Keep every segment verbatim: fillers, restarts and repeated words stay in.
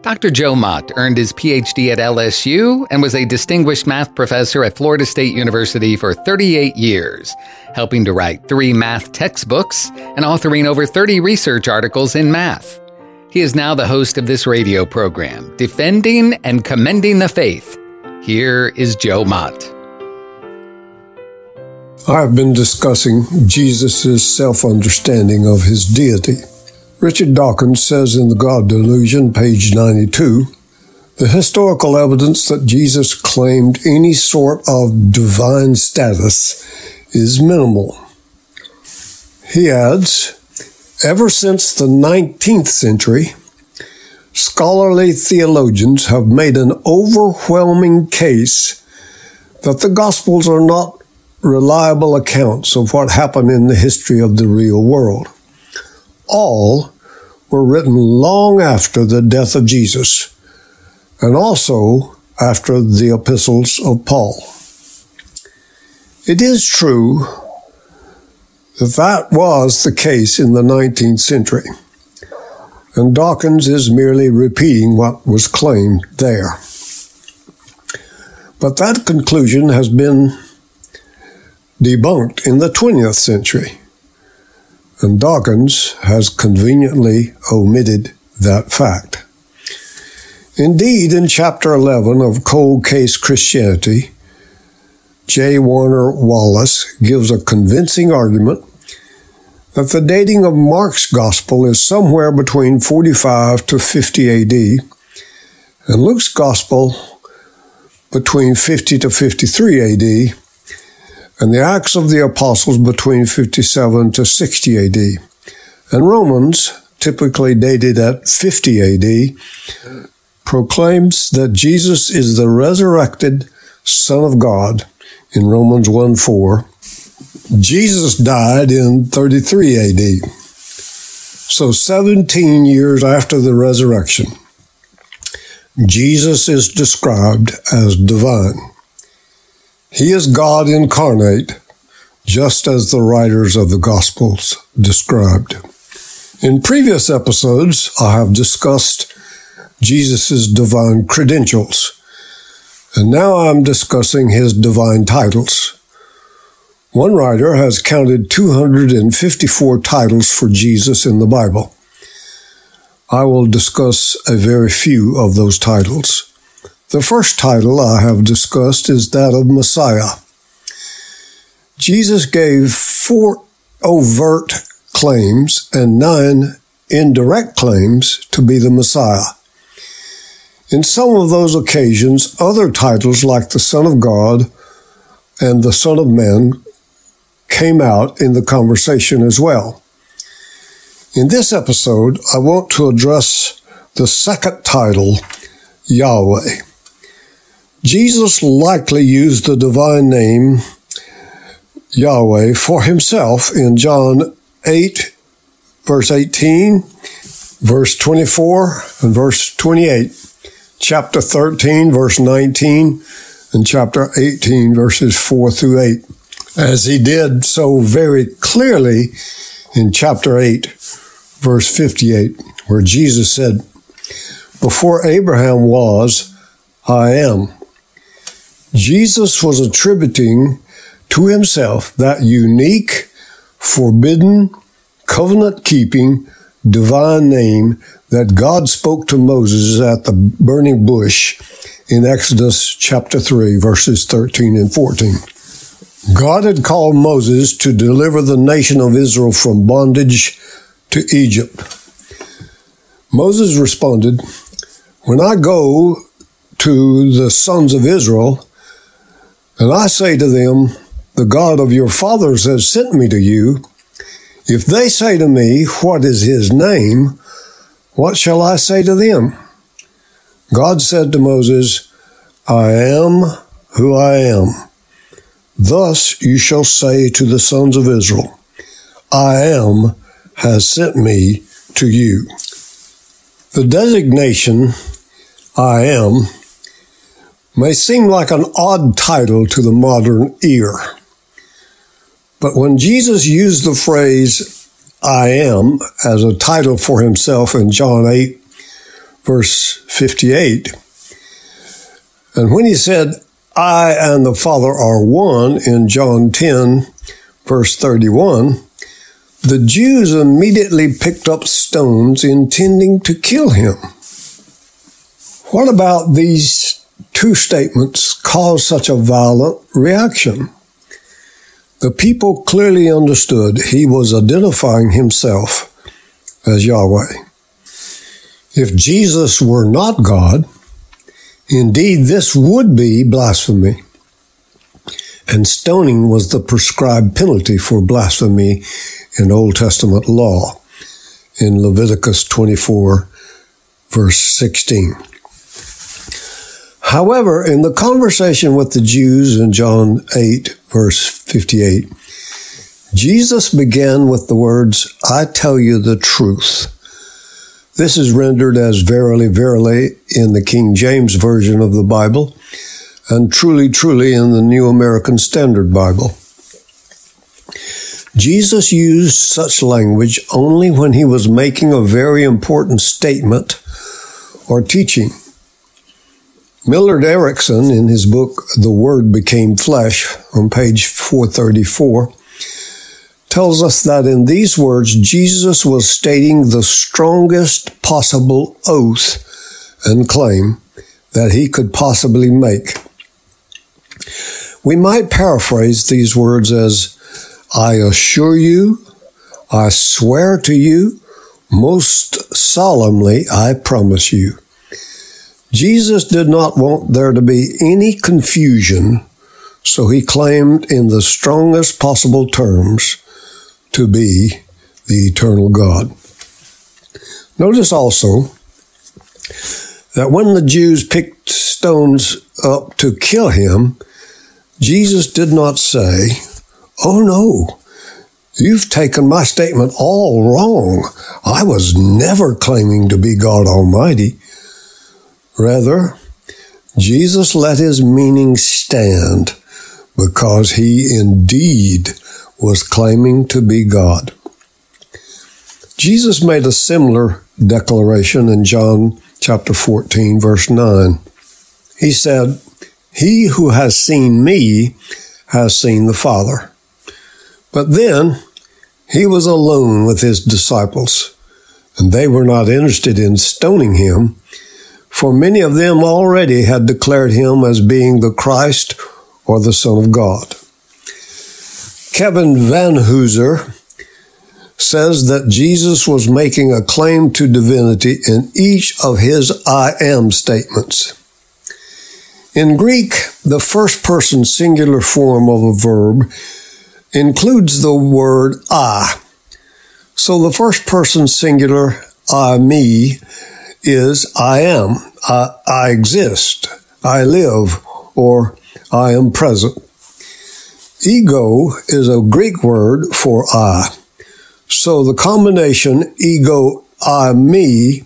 Doctor Joe Mott earned his P H D at L S U and was a distinguished math professor at Florida State University for thirty-eight years, helping to write three math textbooks and authoring over thirty research articles in math. He is now the host of this radio program, Defending and Commending the Faith. Here is Joe Mott. I've been discussing Jesus' self-understanding of his deity. Richard Dawkins says in The God Delusion, page ninety-two, the historical evidence that Jesus claimed any sort of divine status is minimal. He adds, ever since the nineteenth century, scholarly theologians have made an overwhelming case that the Gospels are not reliable accounts of what happened in the history of the real world. All were written long after the death of Jesus, and also after the epistles of Paul. It is true that that was the case in the nineteenth century, and Dawkins is merely repeating what was claimed there. But that conclusion has been debunked in the twentieth century. And Dawkins has conveniently omitted that fact. Indeed, in Chapter eleven of Cold Case Christianity, J. Warner Wallace gives a convincing argument that the dating of Mark's Gospel is somewhere between forty-five to fifty A D, and Luke's Gospel between fifty to fifty-three A D, and the Acts of the Apostles between fifty-seven to sixty A D, and Romans, typically dated at fifty A D, proclaims that Jesus is the resurrected Son of God in Romans one four. Jesus died in thirty-three A D, so seventeen years after the resurrection, Jesus is described as divine. He is God incarnate, just as the writers of the Gospels described. In previous episodes, I have discussed Jesus' divine credentials, and now I'm discussing his divine titles. One writer has counted two hundred fifty-four titles for Jesus in the Bible. I will discuss a very few of those titles. The first title I have discussed is that of Messiah. Jesus gave four overt claims and nine indirect claims to be the Messiah. In some of those occasions, other titles like the Son of God and the Son of Man came out in the conversation as well. In this episode, I want to address the second title, Yahweh. Jesus likely used the divine name Yahweh for himself in John eight, verse eighteen, verse twenty-four, and verse twenty-eight, chapter thirteen, verse nineteen, and chapter eighteen, verses four through eight, as he did so very clearly in chapter eight, verse fifty-eight, where Jesus said, before Abraham was, I am. Jesus was attributing to himself that unique, forbidden, covenant-keeping, divine name that God spoke to Moses at the burning bush in Exodus chapter three, verses thirteen and fourteen. God had called Moses to deliver the nation of Israel from bondage to Egypt. Moses responded, when I go to the sons of Israel, and I say to them, the God of your fathers has sent me to you, if they say to me, what is his name, what shall I say to them? God said to Moses, I am who I am. Thus you shall say to the sons of Israel, I am has sent me to you. The designation I am may seem like an odd title to the modern ear, but when Jesus used the phrase I am as a title for himself in John eight, verse fifty-eight, and when he said, I and the Father are one in John ten, verse thirty-one, the Jews immediately picked up stones intending to kill him. What about these two statements caused such a violent reaction? The people clearly understood he was identifying himself as Yahweh. If Jesus were not God, indeed this would be blasphemy, and stoning was the prescribed penalty for blasphemy in Old Testament law, in Leviticus twenty-four, verse sixteen. However, in the conversation with the Jews in John eight, verse fifty-eight, Jesus began with the words, I tell you the truth. This is rendered as verily, verily in the King James Version of the Bible, and truly, truly in the New American Standard Bible. Jesus used such language only when he was making a very important statement or teaching. Millard Erickson, in his book, The Word Became Flesh, on page four thirty-four, tells us that in these words, Jesus was stating the strongest possible oath and claim that he could possibly make. We might paraphrase these words as, I assure you, I swear to you, most solemnly I promise you. Jesus did not want there to be any confusion, so he claimed in the strongest possible terms to be the eternal God. Notice also that when the Jews picked stones up to kill him, Jesus did not say, oh no, you've taken my statement all wrong. I was never claiming to be God Almighty. Rather, Jesus let his meaning stand because he indeed was claiming to be God. Jesus made a similar declaration in John chapter fourteen, verse nine. He said, he who has seen me has seen the Father. But then he was alone with his disciples, and they were not interested in stoning him, for many of them already had declared him as being the Christ or the Son of God. Kevin Vanhoozer says that Jesus was making a claim to divinity in each of his I am statements. In Greek, the first person singular form of a verb includes the word I. So the first person singular I, me, is I am, I, I exist, I live, or I am present. Ego is a Greek word for I. So the combination ego, I, me,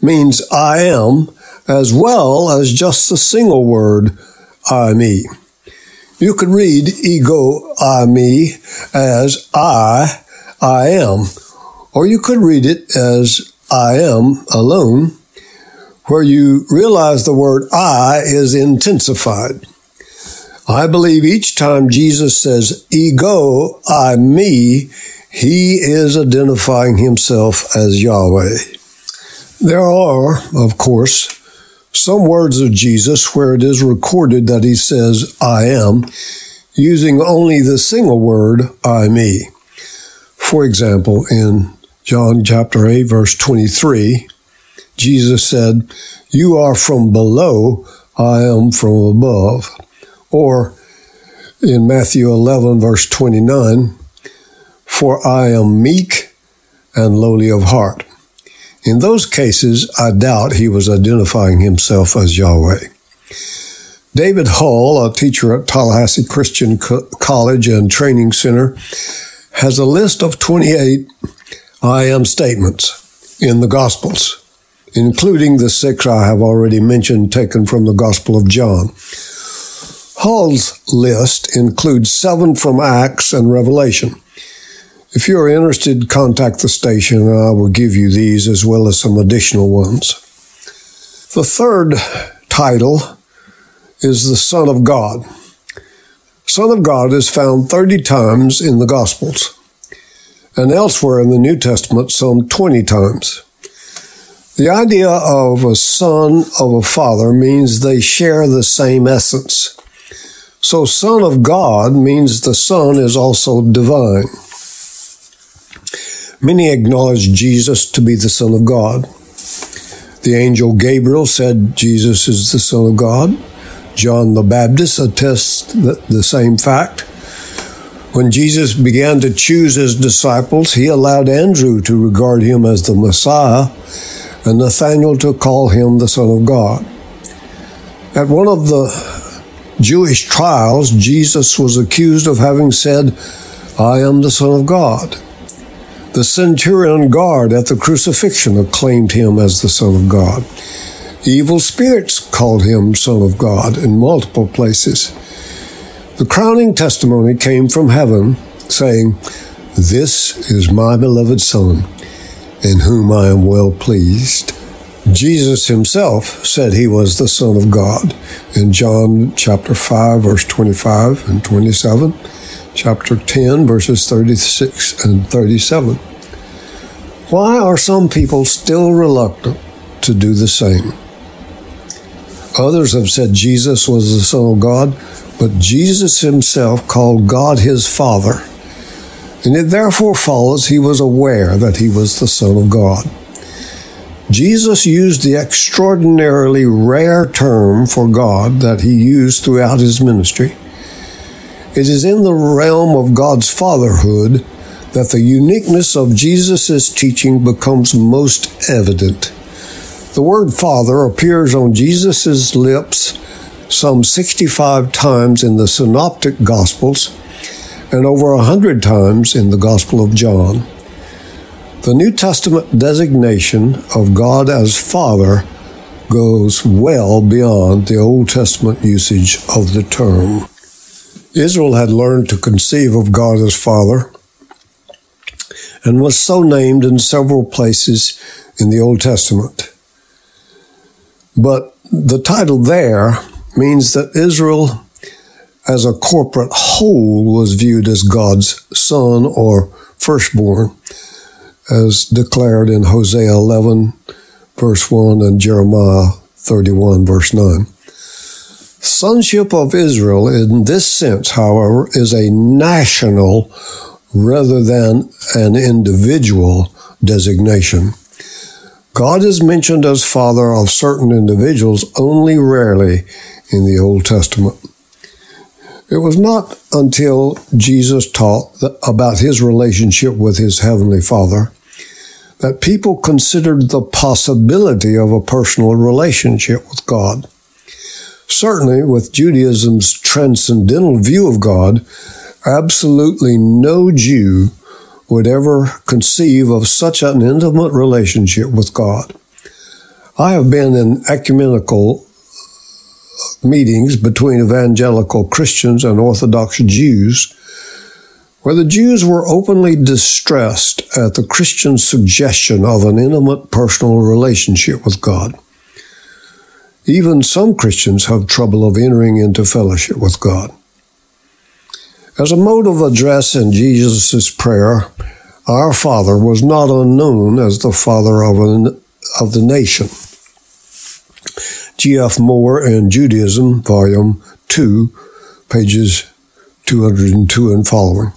means I am, as well as just the single word, I, me. You could read ego, I, me, as I, I am, or you could read it as I am alone, where you realize the word I is intensified. I believe each time Jesus says, ego, I, me, he is identifying himself as Yahweh. There are, of course, some words of Jesus where it is recorded that he says, I am, using only the single word, I, me. For example, in John chapter eight, verse twenty-three, Jesus said, you are from below, I am from above. Or in Matthew eleven, verse twenty-nine, for I am meek and lowly of heart. In those cases, I doubt he was identifying himself as Yahweh. David Hall, a teacher at Tallahassee Christian College and Training Center, has a list of twenty-eight I am statements. in the Gospels, including the six I have already mentioned taken from the Gospel of John. Hall's list includes seven from Acts and Revelation. If you are interested, contact the station and I will give you these as well as some additional ones. The third title is the Son of God. Son of God is found thirty times in the Gospels, and elsewhere in the New Testament some twenty times. The idea of a son of a father means they share the same essence. So Son of God means the Son is also divine. Many acknowledge Jesus to be the Son of God. The angel Gabriel said Jesus is the Son of God. John the Baptist attests the same fact. When Jesus began to choose his disciples, he allowed Andrew to regard him as the Messiah and Nathanael to call him the Son of God. At one of the Jewish trials, Jesus was accused of having said, "I am the Son of God." The centurion guard at the crucifixion acclaimed him as the Son of God. Evil spirits called him Son of God in multiple places. The crowning testimony came from heaven, saying, "This is my beloved Son, in whom I am well pleased." Jesus himself said he was the Son of God in John chapter five, verse twenty-five and twenty-seven, chapter ten, verses thirty-six and thirty-seven. Why are some people still reluctant to do the same? Others have said Jesus was the Son of God, but Jesus himself called God his Father, and it therefore follows he was aware that he was the Son of God. Jesus used the extraordinarily rare term for God that he used throughout his ministry. It is in the realm of God's fatherhood that the uniqueness of Jesus' teaching becomes most evident. The word Father appears on Jesus' lips some sixty-five times in the Synoptic Gospels and over one hundred times in the Gospel of John. The New Testament designation of God as Father goes well beyond the Old Testament usage of the term. Israel had learned to conceive of God as Father and was so named in several places in the Old Testament. But the title there means that Israel as a corporate whole was viewed as God's son or firstborn, as declared in Hosea eleven, verse one, and Jeremiah thirty-one, verse nine. Sonship of Israel in this sense, however, is a national rather than an individual designation. God is mentioned as Father of certain individuals only rarely in the Old Testament. It was not until Jesus taught about his relationship with his Heavenly Father that people considered the possibility of a personal relationship with God. Certainly, with Judaism's transcendental view of God, absolutely no Jew would ever conceive of such an intimate relationship with God. I have been in ecumenical meetings between evangelical Christians and Orthodox Jews, where the Jews were openly distressed at the Christian suggestion of an intimate personal relationship with God. Even some Christians have trouble of entering into fellowship with God. As a mode of address in Jesus' prayer, our Father was not unknown as the Father of, an, of the nation. G F Moore in Judaism, Volume two, pages two hundred two and following.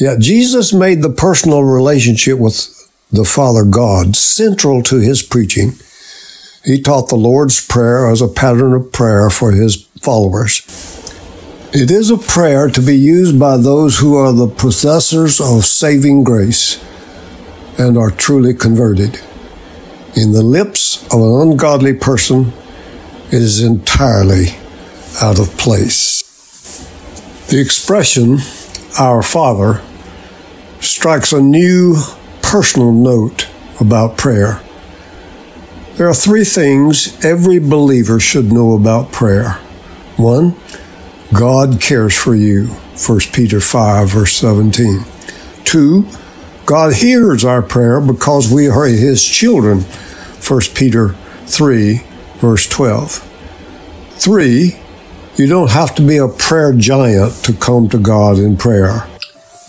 Yet Jesus made the personal relationship with the Father God central to his preaching. He taught the Lord's Prayer as a pattern of prayer for his followers. It is a prayer to be used by those who are the possessors of saving grace and are truly converted. In the lips of an ungodly person, it is entirely out of place. The expression, "Our Father," strikes a new personal note about prayer. There are three things every believer should know about prayer. One, God cares for you, First Peter five, verse seventeen. Two, God hears our prayer because we are His children, First Peter three, verse twelve. Three, you don't have to be a prayer giant to come to God in prayer,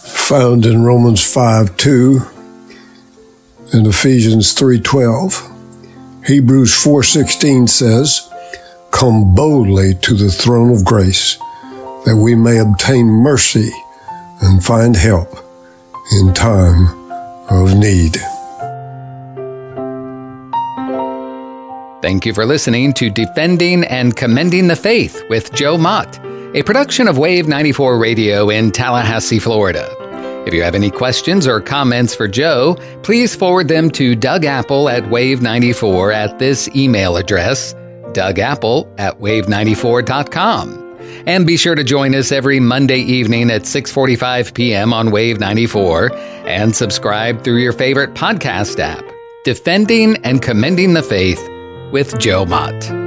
found in Romans five two and Ephesians three twelve. Hebrews four sixteen says, "Come boldly to the throne of grace, that we may obtain mercy and find help in time of need." Thank you for listening to Defending and Commending the Faith with Joe Mott, a production of Wave ninety-four Radio in Tallahassee, Florida. If you have any questions or comments for Joe, please forward them to Doug Apple at Wave ninety-four at this email address, doug apple at wave ninety-four dot com. And be sure to join us every Monday evening at six forty-five p.m. on Wave ninety-four and subscribe through your favorite podcast app. Defending and Commending the Faith with Joe Mott.